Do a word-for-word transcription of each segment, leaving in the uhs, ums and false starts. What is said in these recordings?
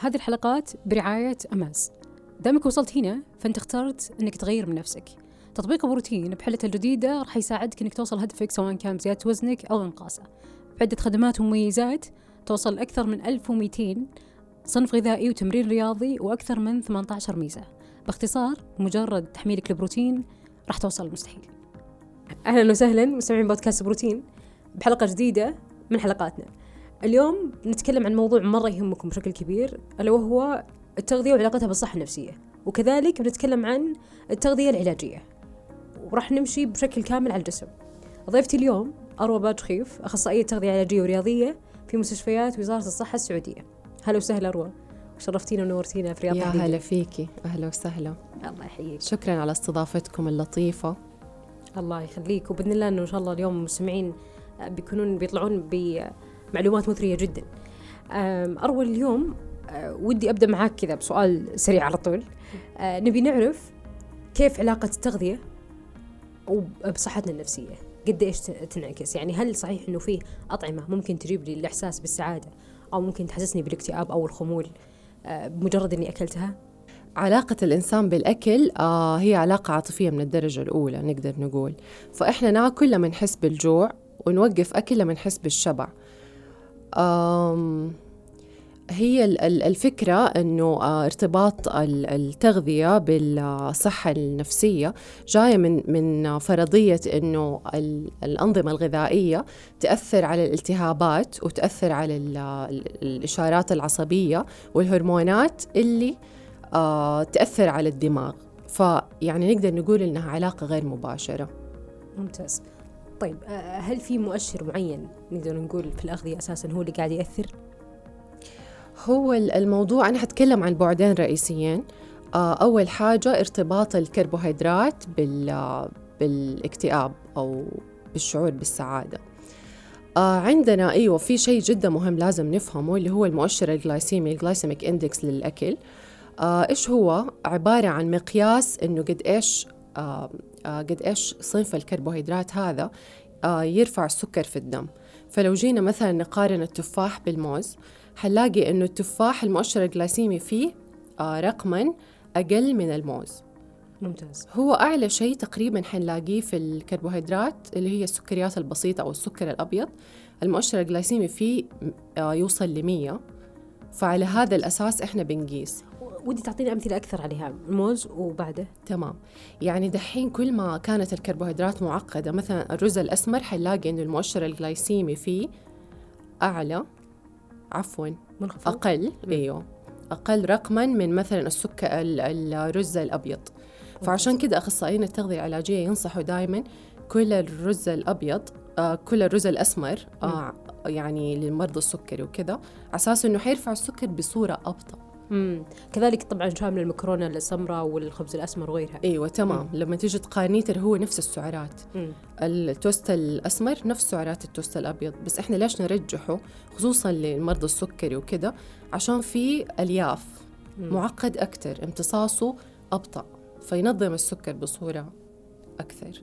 هذه الحلقات برعاية أماز دامك. وصلت هنا فأنت اخترت أنك تغير من نفسك. تطبيق بروتين بحلته الجديدة رح يساعدك أنك توصل هدفك سواء كان زيادة وزنك أو انقاصه، بعدة خدمات ومميزات توصل أكثر من ألف ومئتين صنف غذائي وتمرين رياضي وأكثر من ثمانية عشر ميزة. باختصار مجرد تحميلك البروتين رح توصل المستحيل. أهلا وسهلا مستمعين بودكاست بروتين بحلقة جديدة من حلقاتنا. اليوم نتكلم عن موضوع مرة يهمكم بشكل كبير ألا وهو التغذية وعلاقتها بالصحة النفسية، وكذلك بنتكلم عن التغذية العلاجية ورح نمشي بشكل كامل على الجسم. ضيفتي اليوم أروى باجخيف، أخصائية تغذية علاجية ورياضية في مستشفيات وزارة الصحة السعودية. هلا وسهلا أروى، شرفتينا ونورتينا في رياض. يا هلا فيكي، أهلا وسهلا. الله يحييك، شكرا على استضافتكم اللطيفة. الله يخليك، وبإذن الله إنه إن شاء الله اليوم المستمعين بيكونون بيطلعون بمعلومات مثرية جدا. أروى اليوم ودي أبدأ معاك كذا بسؤال سريع على طول. نبي نعرف كيف علاقة التغذية وبصحتنا النفسية قد إيش تنعكس؟ يعني هل صحيح إنه فيه أطعمة ممكن تجيب لي الإحساس بالسعادة أو ممكن تحسسني بالاكتئاب أو الخمول بمجرد إني أكلتها؟ علاقة الإنسان بالأكل آه هي علاقة عاطفية من الدرجة الأولى نقدر نقول. فإحنا ناكل لما نحس بالجوع ونوقف أكل لما نحس بالشبع. آم هي الفكرة أنه ارتباط التغذية بالصحة النفسية جاية من من فرضية أنه الأنظمة الغذائية تأثر على الالتهابات وتأثر على الإشارات العصبية والهرمونات اللي تأثر على الدماغ، فيعني نقدر نقول أنها علاقة غير مباشرة. ممتاز. طيب هل في مؤشر معين نقدر نقول في الأغذية أساساً هو اللي قاعد يأثر؟ هو الموضوع أنا هتكلم عن بعدين رئيسيين. أول حاجة ارتباط الكربوهيدرات بالاكتئاب أو بالشعور بالسعادة. عندنا أيوة في شيء جدا مهم لازم نفهمه اللي هو المؤشر الجليسيمي الجليسيميك إنديكس للأكل. إيش هو؟ عبارة عن مقياس إنه قد إيش قد إيش صنف الكربوهيدرات هذا يرفع السكر في الدم. فلو جينا مثلا نقارن التفاح بالموز حنلاقي إنه التفاح المؤشر الجليسيمي فيه رقماً أقل من الموز. ممتاز. هو أعلى شيء تقريباً حنلاقيه في الكربوهيدرات اللي هي السكريات البسيطة أو السكر الأبيض، المؤشر الجليسيمي فيه يوصل لمية. فعلى هذا الأساس إحنا بنقيس. ودي تعطيني أمثلة أكثر عليها، الموز وبعده. تمام. يعني دحين كل ما كانت الكربوهيدرات معقدة مثلاً الرز الأسمر حنلاقي إنه المؤشر الجليسيمي فيه أعلى عفواً منخفض. أقل أيوه أقل رقماً من مثلاً السكر الرز الأبيض. فعشان كده أخصائيين التغذية العلاجية ينصحوا دائماً كل الرز الأبيض آه كل الرز الأسمر آه يعني للمرضى السكري وكذا، أساس إنه حيرفع السكر بصورة أبطأ. مم. كذلك طبعاً شامل المكرونة السمراء والخبز الأسمر وغيرها. أيوة تمام. مم. لما تيجي تقارنيته هو نفس السعرات. مم. التوست الأسمر نفس سعرات التوست الأبيض، بس إحنا ليش نرجحه خصوصاً للمرضى السكري وكذا؟ عشان فيه ألياف. مم. معقد أكتر، امتصاصه أبطأ، فينظم السكر بصورة أكثر.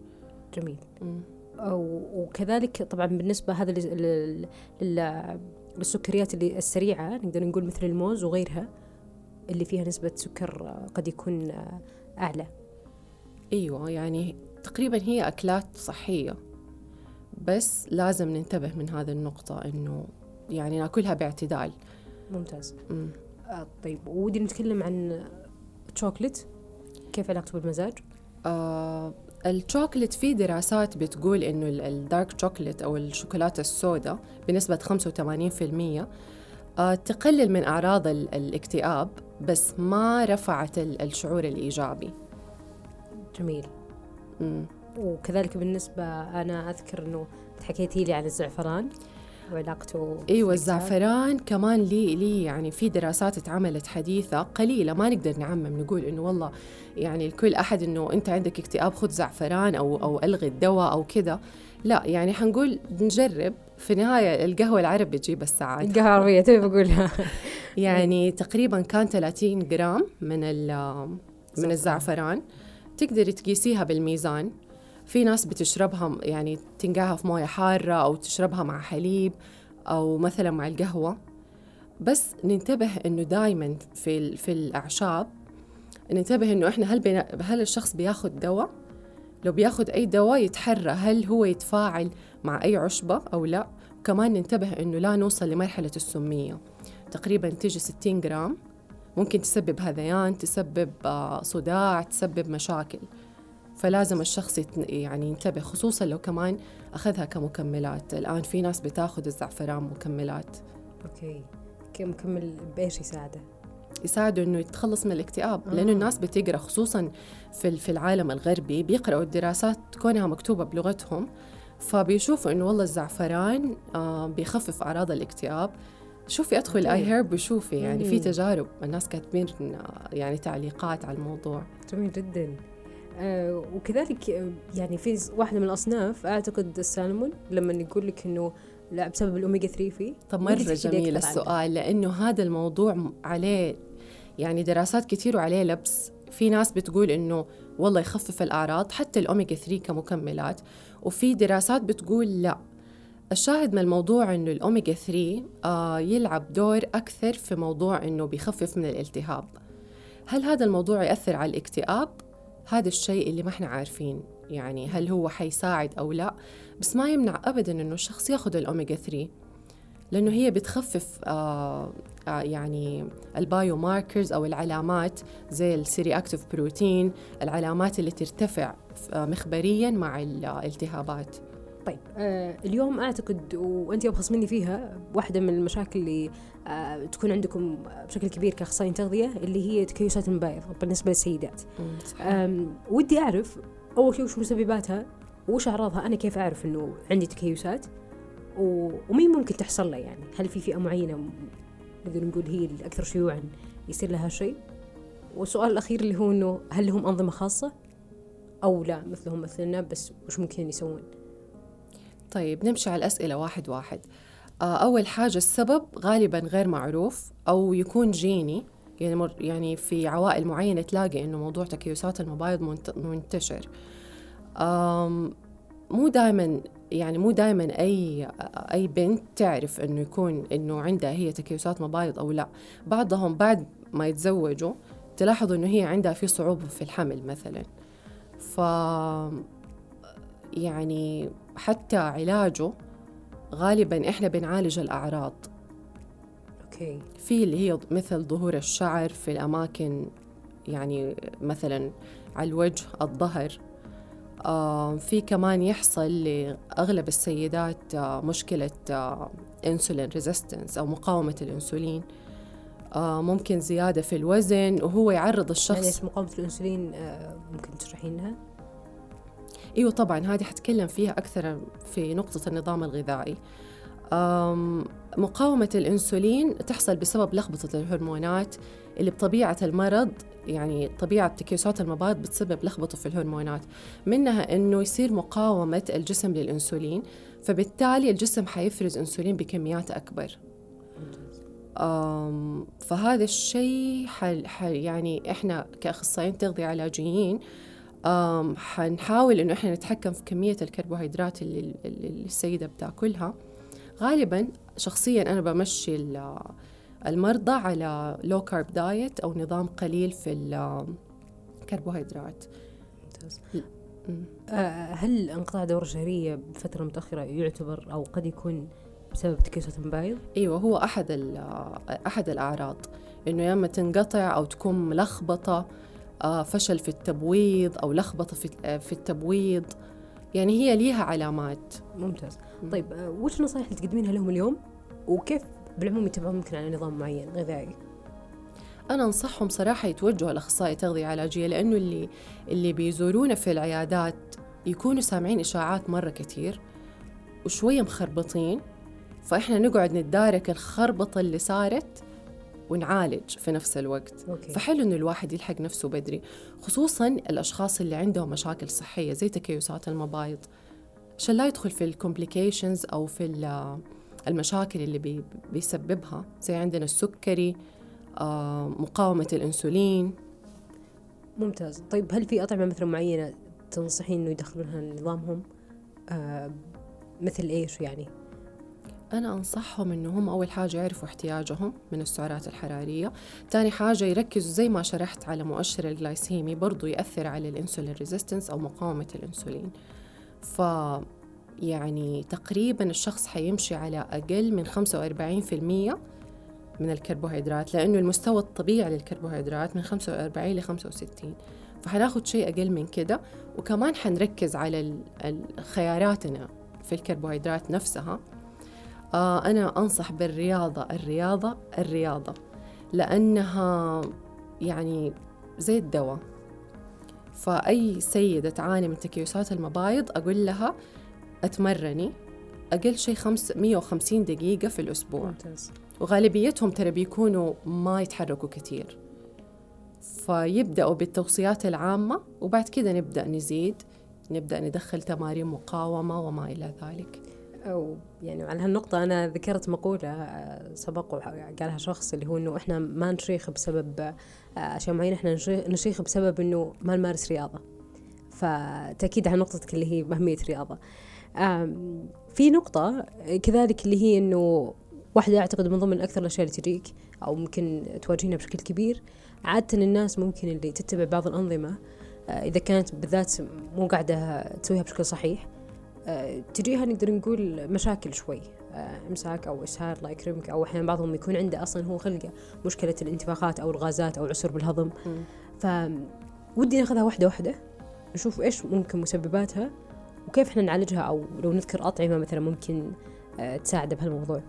جميل. مم. وكذلك طبعاً بالنسبة هذا لل للسكريات اللي السريعة نقدر نقول مثل الموز وغيرها اللي فيها نسبة سكر قد يكون أعلى. أيوة يعني تقريبا هي أكلات صحية، بس لازم ننتبه من هذه النقطة إنه يعني ناكلها باعتدال. ممتاز. مم. آه طيب ودي نتكلم عن الشوكولات، كيف علاقته بالمزاج؟ آه الشوكولات في دراسات بتقول إنه الدارك شوكولات أو الشوكولاتة السوداء بنسبة خمسة وثمانين بالمية آه تقلل من أعراض الاكتئاب، بس ما رفعت الشعور الإيجابي. جميل. مم. وكذلك بالنسبة أنا أذكر أنه حكيتي لي عن الزعفران وعلاقته. أيوة الزعفران كمان لي, لي يعني في دراسات اتعملت حديثة قليلة، ما نقدر نعمم نقول أنه والله يعني الكل أحد أنه أنت عندك اكتئاب خذ زعفران أو, أو ألغي الدواء أو كده، لا يعني حنقول نجرب. في النهاية القهوة العرب بتجيب السعادة. القهوة العربية تبي بقولها. يعني تقريبا كان ثلاثين جرام من من الزعفران تقدر تقيسيها بالميزان. في ناس بتشربها يعني تنقعها في موية حارة أو تشربها مع حليب أو مثلا مع القهوة. بس ننتبه انه دايما في في الاعشاب ننتبه انه احنا هل بينا هل الشخص بياخد دواء؟ لو بياخد اي دواء يتحرى هل هو يتفاعل مع اي عشبة او لا؟ وكمان ننتبه انه لا نوصل لمرحلة السمية. تقريبا تيجي ستين جرام ممكن تسبب هذيان، تسبب صداع، تسبب مشاكل، فلازم الشخص يعني ينتبه، خصوصا لو كمان اخذها كمكملات. الان في ناس بتاخذ الزعفران مكملات. اوكي، كمكمل بايش يساعده؟ يساعده انه يتخلص من الاكتئاب. آه. لانه الناس بتقرا، خصوصا في في العالم الغربي بيقراوا الدراسات كونها مكتوبه بلغتهم، فبيشوفوا انه والله الزعفران آه بيخفف اعراض الاكتئاب. شوفي ادخل اي هيرب وشوفي، يعني في تجارب الناس كاتبين يعني تعليقات على الموضوع. جميل جدا. آه وكذلك يعني في واحده من الاصناف اعتقد السالمون، لما يقول لك انه لا بسبب الأوميغا ثلاثة فيه. طب مرة جميل السؤال، لأنه هذا الموضوع عليه يعني دراسات كتير وعليه لبس. في ناس بتقول إنه والله يخفف الأعراض حتى الأوميغا ثلاثة كمكملات، وفي دراسات بتقول لا. الشاهد من الموضوع إنه الأوميغا ثلاثة آه يلعب دور أكثر في موضوع إنه بيخفف من الالتهاب. هل هذا الموضوع يأثر على الاكتئاب؟ هذا الشيء اللي ما احنا عارفين، يعني هل هو حيساعد أو لا. بس ما يمنع أبداً أنه الشخص يأخذ الأوميغا ثلاثة، لأنه هي بتخفف آه آه يعني البيوماركرز أو العلامات زي السيرياكتيف بروتين، العلامات اللي ترتفع آه مخبرياً مع الالتهابات. طيب آه اليوم أعتقد وأنت أبخص مني فيها واحدة من المشاكل اللي آه تكون عندكم بشكل كبير كأخصائيين تغذية، اللي هي تكيسات المبايض بالنسبة للسيدات. ودي أعرف أول شيء وش مسبباتها وش أعراضها، أنا كيف أعرف إنه عندي تكيسات و... ومين ممكن تحصل له؟ يعني هل في فئة معينة نقدر نقول هي الأكثر شيوعاً يصير لها شيء؟ والسؤال الأخير اللي هو إنه هل لهم أنظمة خاصة أو لا مثلهم مثلنا، بس وش ممكن يسوون؟ طيب نمشي على الأسئلة واحد واحد. أول حاجة السبب غالباً غير معروف أو يكون جيني، يعني يعني في عوائل معينة تلاقي إنه موضوع تكيسات المبايض منتشر. مو دائما يعني مو دائما أي أي بنت تعرف إنه يكون إنه عندها هي تكيسات مبايض أو لا. بعضهم بعد ما يتزوجوا تلاحظوا إنه هي عندها في صعوبة في الحمل مثلا، ف يعني حتى علاجه غالبا إحنا بنعالج الأعراض. أوكي. في اللي هي مثل ظهور الشعر في الأماكن، يعني مثلا على الوجه، الظهر. آه في كمان يحصل لأغلب السيدات آه مشكلة آه إنسولين ريزيستنس أو مقاومة الإنسولين. آه ممكن زيادة في الوزن، وهو يعرض الشخص. يعني مقاومة الإنسولين آه ممكن تشرحينها؟ إيوه طبعاً، هذه حتكلم فيها أكثر في نقطة النظام الغذائي. آه مقاومة الإنسولين تحصل بسبب لخبطة الهرمونات، اللي بطبيعة المرض يعني طبيعة تكيسات المبايض بتسبب لخبطة في الهرمونات، منها أنه يصير مقاومة الجسم للإنسولين، فبالتالي الجسم حيفرز إنسولين بكميات أكبر. فهذا الشيء حل حل يعني إحنا كأخصائيين تغذية علاجيين حنحاول أنه إحنا نتحكم في كمية الكربوهيدرات اللي السيدة بتاكلها. غالباً شخصياً أنا بمشي المرضى على لو كارب دايت أو نظام قليل في الكربوهيدرات. هل انقطاع دورة شهرية بفترة متأخرة يعتبر أو قد يكون بسبب تكيسات المبايض؟ أيوة، هو أحد أحد الأعراض، إنه يا إما تنقطع أو تكون لخبطة، فشل في التبويض أو لخبطة في في التبويض، يعني هي ليها علامات. ممتاز. طيب وش النصائح اللي تقدمينها لهم اليوم، وكيف بالعموم يتبعون ممكن على نظام معين غذائي؟ أنا أنصحهم صراحة يتوجهوا لأخصائي تغذية علاجية، لأنه اللي اللي بيزورونا في العيادات يكونوا سامعين إشاعات مرة كتير وشوية مخربطين، فإحنا نقعد نتدارك الخربطة اللي صارت ونعالج في نفس الوقت. أوكي. فحلو إنه الواحد يلحق نفسه بدري، خصوصاً الأشخاص اللي عندهم مشاكل صحية زي تكيسات المبايض، عشان لا يدخل في الكومبليكيشنز أو في المشاكل اللي بي بيسببها، زي عندنا السكري، آه، مقاومة الإنسولين. ممتاز. طيب هل في أطعمة مثل معينة تنصحين إنه يدخلونها لنظامهم؟ آه، مثل إيش يعني؟ أنا أنصحهم إنه هم أول حاجة يعرفوا احتياجهم من السعرات الحرارية، تاني حاجة يركزوا زي ما شرحت على مؤشر الجلايسيمي برضو يأثر على الإنسولين ريزيستنس أو مقاومة الإنسولين. ف يعني تقريبا الشخص حيمشي على أقل من خمسة وأربعين بالمية من الكربوهيدرات، لأنه المستوى الطبيعي للكربوهيدرات من خمسة وأربعين لخمسة وستين، فحناخد شيء أقل من كده. وكمان حنركز على خياراتنا في الكربوهيدرات نفسها. آه أنا أنصح بالرياضة الرياضة الرياضة لأنها يعني زي الدواء. فأي سيدة تعاني من تكيسات المبايض أقول لها أتمرني أقل شيء مية وخمسين دقيقة في الأسبوع. ممتاز. وغالبيتهم ترى بيكونوا ما يتحركوا كتير، فيبدأوا بالتوصيات العامة وبعد كده نبدأ نزيد، نبدأ ندخل تمارين مقاومة وما إلى ذلك. أو يعني على هالنقطة أنا ذكرت مقولة سبق قالها شخص، اللي هو إنه إحنا ما نشيخ بسبب أشياء معينة، إحنا نشيخ بسبب إنه ما نمارس رياضة. فتأكيد على نقطتك اللي هي أهمية رياضة. في نقطة كذلك اللي هي إنه واحدة أعتقد من ضمن أكثر الأشياء اللي تجيك أو ممكن تواجهنا بشكل كبير عادة الناس ممكن اللي تتبع بعض الأنظمة إذا كانت بالذات مو قاعدة تسويها بشكل صحيح تجيها نقدر نقول مشاكل شوي، إمساك أو إسهال الله يكرمك، أو أحيانا بعضهم يكون عنده أصلا هو خلقه مشكلة الانتفاخات أو الغازات أو العسر بالهضم. فودي ناخذها واحدة واحدة نشوف إيش ممكن مسبباتها وكيف إحنا نعالجها، أو لو نذكر أطعمة مثلا ممكن تساعد بهالموضوع.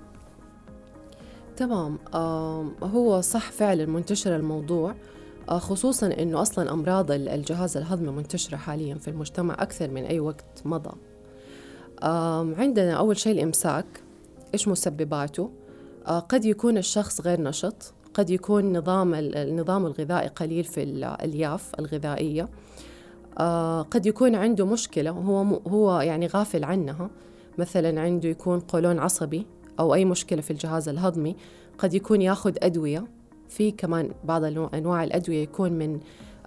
تمام. آه هو صح فعلا منتشر الموضوع، آه خصوصا انه اصلا امراض الجهاز الهضمي منتشره حاليا في المجتمع اكثر من اي وقت مضى. آه عندنا اول شيء الامساك، ايش مسبباته؟ آه قد يكون الشخص غير نشط، قد يكون نظام النظام الغذائي قليل في الالياف الغذائيه، آه قد يكون عنده مشكله وهو هو يعني غافل عنها، مثلا عنده يكون قولون عصبي أو أي مشكلة في الجهاز الهضمي، قد يكون ياخد أدوية. في كمان بعض أنواع الأدوية يكون من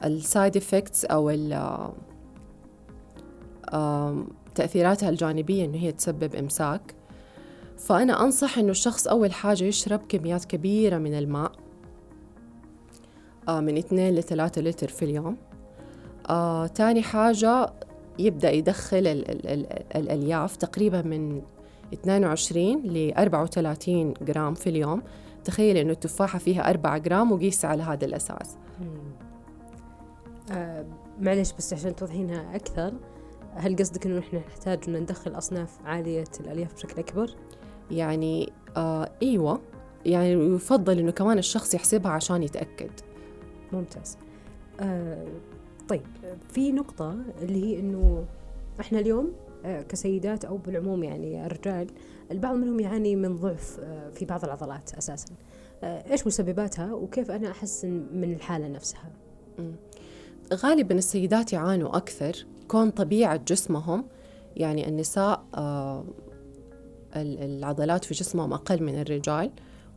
السايد إفكتس أو تأثيراتها الجانبية أنه هي تسبب إمساك. فأنا أنصح أنه الشخص أول حاجة يشرب كميات كبيرة من الماء، من اثنين لثلاثة لتر في اليوم. تاني حاجة يبدأ يدخل الألياف تقريبا من اثنين وعشرين لأربعة وثلاثين جرام في اليوم. تخيل إنه التفاحة فيها أربعة جرام وقيس على هذا الأساس. آه معلش بس عشان توضحينها أكثر، هل قصدك إنه إحنا نحتاج إن ندخل أصناف عالية الألياف بشكل أكبر؟ يعني آه إيوة، يعني يفضل إنه كمان الشخص يحسبها عشان يتأكد. ممتاز. آه طيب في نقطة اللي هي إنه إحنا اليوم كسيدات أو بالعموم يعني الرجال البعض منهم يعاني من ضعف في بعض العضلات أساساً، إيش مسبباتها وكيف أنا أحسن من الحالة نفسها؟ غالباً السيدات يعانوا أكثر كون طبيعة جسمهم، يعني النساء العضلات في جسمهم أقل من الرجال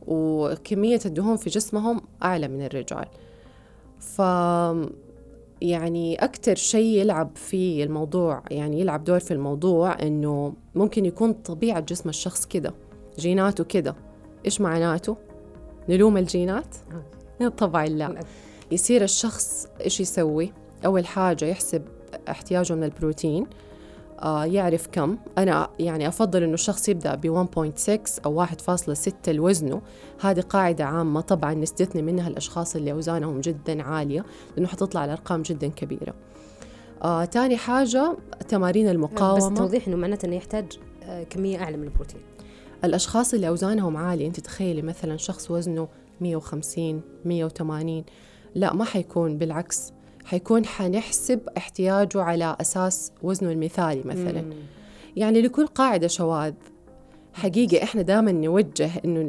وكمية الدهون في جسمهم أعلى من الرجال. ف يعني أكتر شيء يلعب في الموضوع، يعني يلعب دور في الموضوع أنه ممكن يكون طبيعة جسم الشخص كده، جيناته كده. إيش معناته؟ نلوم الجينات؟ طبعاً لا. يصير الشخص إيش يسوي؟ أول حاجة يحسب احتياجه من البروتين، آه يعرف كم. أنا يعني أفضل أنه الشخص يبدأ ب واحد فاصلة ستة أو واحد فاصلة ستة لوزنه. هذه قاعدة عامة طبعا نستثني منها الأشخاص اللي أوزانهم جدا عالية، لأنه حتطلع الأرقام جدا كبيرة. آه تاني حاجة تمارين المقاومة. بس توضيح أنه معناته أنه يحتاج كمية أعلى من البروتين. الأشخاص اللي أوزانهم عالية، أنت تخيلي مثلا شخص وزنه مية وخمسين مية وثمانين، لا ما حيكون، بالعكس حيكون حنحسب احتياجه على أساس وزنه المثالي مثلاً. مم. يعني لكل قاعدة شواذ حقيقة. إحنا دائماً نوجه إنه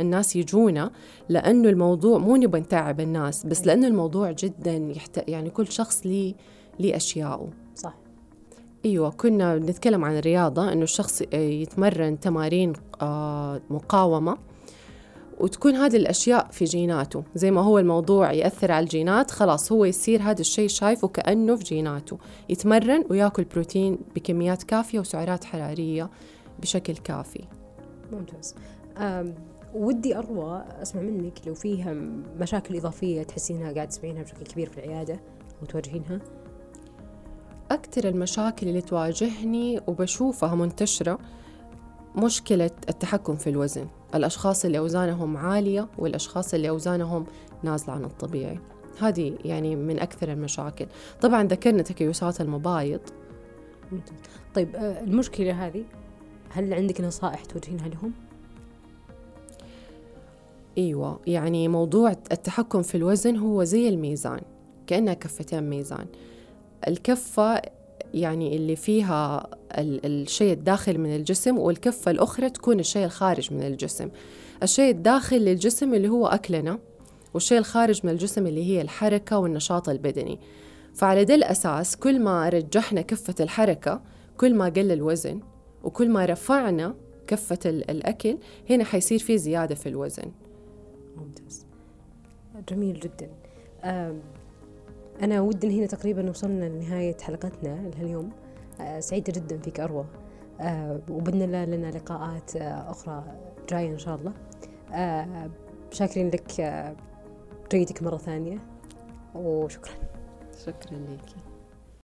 الناس يجونا لأنه الموضوع مو نبغى نتعب الناس، بس لأنه الموضوع جداً يحت... يعني كل شخص لي لي أشياءه. صح. أيوة كنا بنتكلم عن الرياضة، إنه الشخص يتمرن تمارين مقاومة وتكون هذه الأشياء في جيناته. زي ما هو الموضوع يأثر على الجينات، خلاص هو يصير هذا الشيء شايفه كأنه في جيناته. يتمرن ويأكل بروتين بكميات كافية وسعرات حرارية بشكل كافي. ممتاز. ودي أروى أسمع منك لو فيها مشاكل إضافية تحسينها قاعد تسمعينها بشكل كبير في العيادة وتواجهينها. أكثر المشاكل اللي تواجهني وبشوفها منتشرة مشكلة التحكم في الوزن، الأشخاص اللي أوزانهم عالية والأشخاص اللي أوزانهم نازلة عن الطبيعي، هذه يعني من أكثر المشاكل. طبعا ذكرنا تكيسات المبايض. طيب المشكلة هذه هل عندك نصائح توجهينها لهم؟ ايوه، يعني موضوع التحكم في الوزن هو زي الميزان، كأنها كفتين ميزان. الكفة يعني اللي فيها ال- الشيء الداخل من الجسم، والكفة الأخرى تكون الشيء الخارج من الجسم. الشيء الداخل للجسم اللي هو أكلنا، والشيء الخارج من الجسم اللي هي الحركة والنشاط البدني. فعلى ده الأساس كل ما رجحنا كفة الحركة كل ما قل الوزن، وكل ما رفعنا كفة ال- الأكل هنا حيصير فيه زيادة في الوزن. ممتاز، جميل جدا. أنا ودي هنا تقريبا وصلنا لنهاية حلقتنا اليوم. سعيدة جدا فيك أروى، وبإذن الله لنا لقاءات أخرى جاية إن شاء الله. شاكرين لك جيدك مرة ثانية، وشكرا. شكرا لك.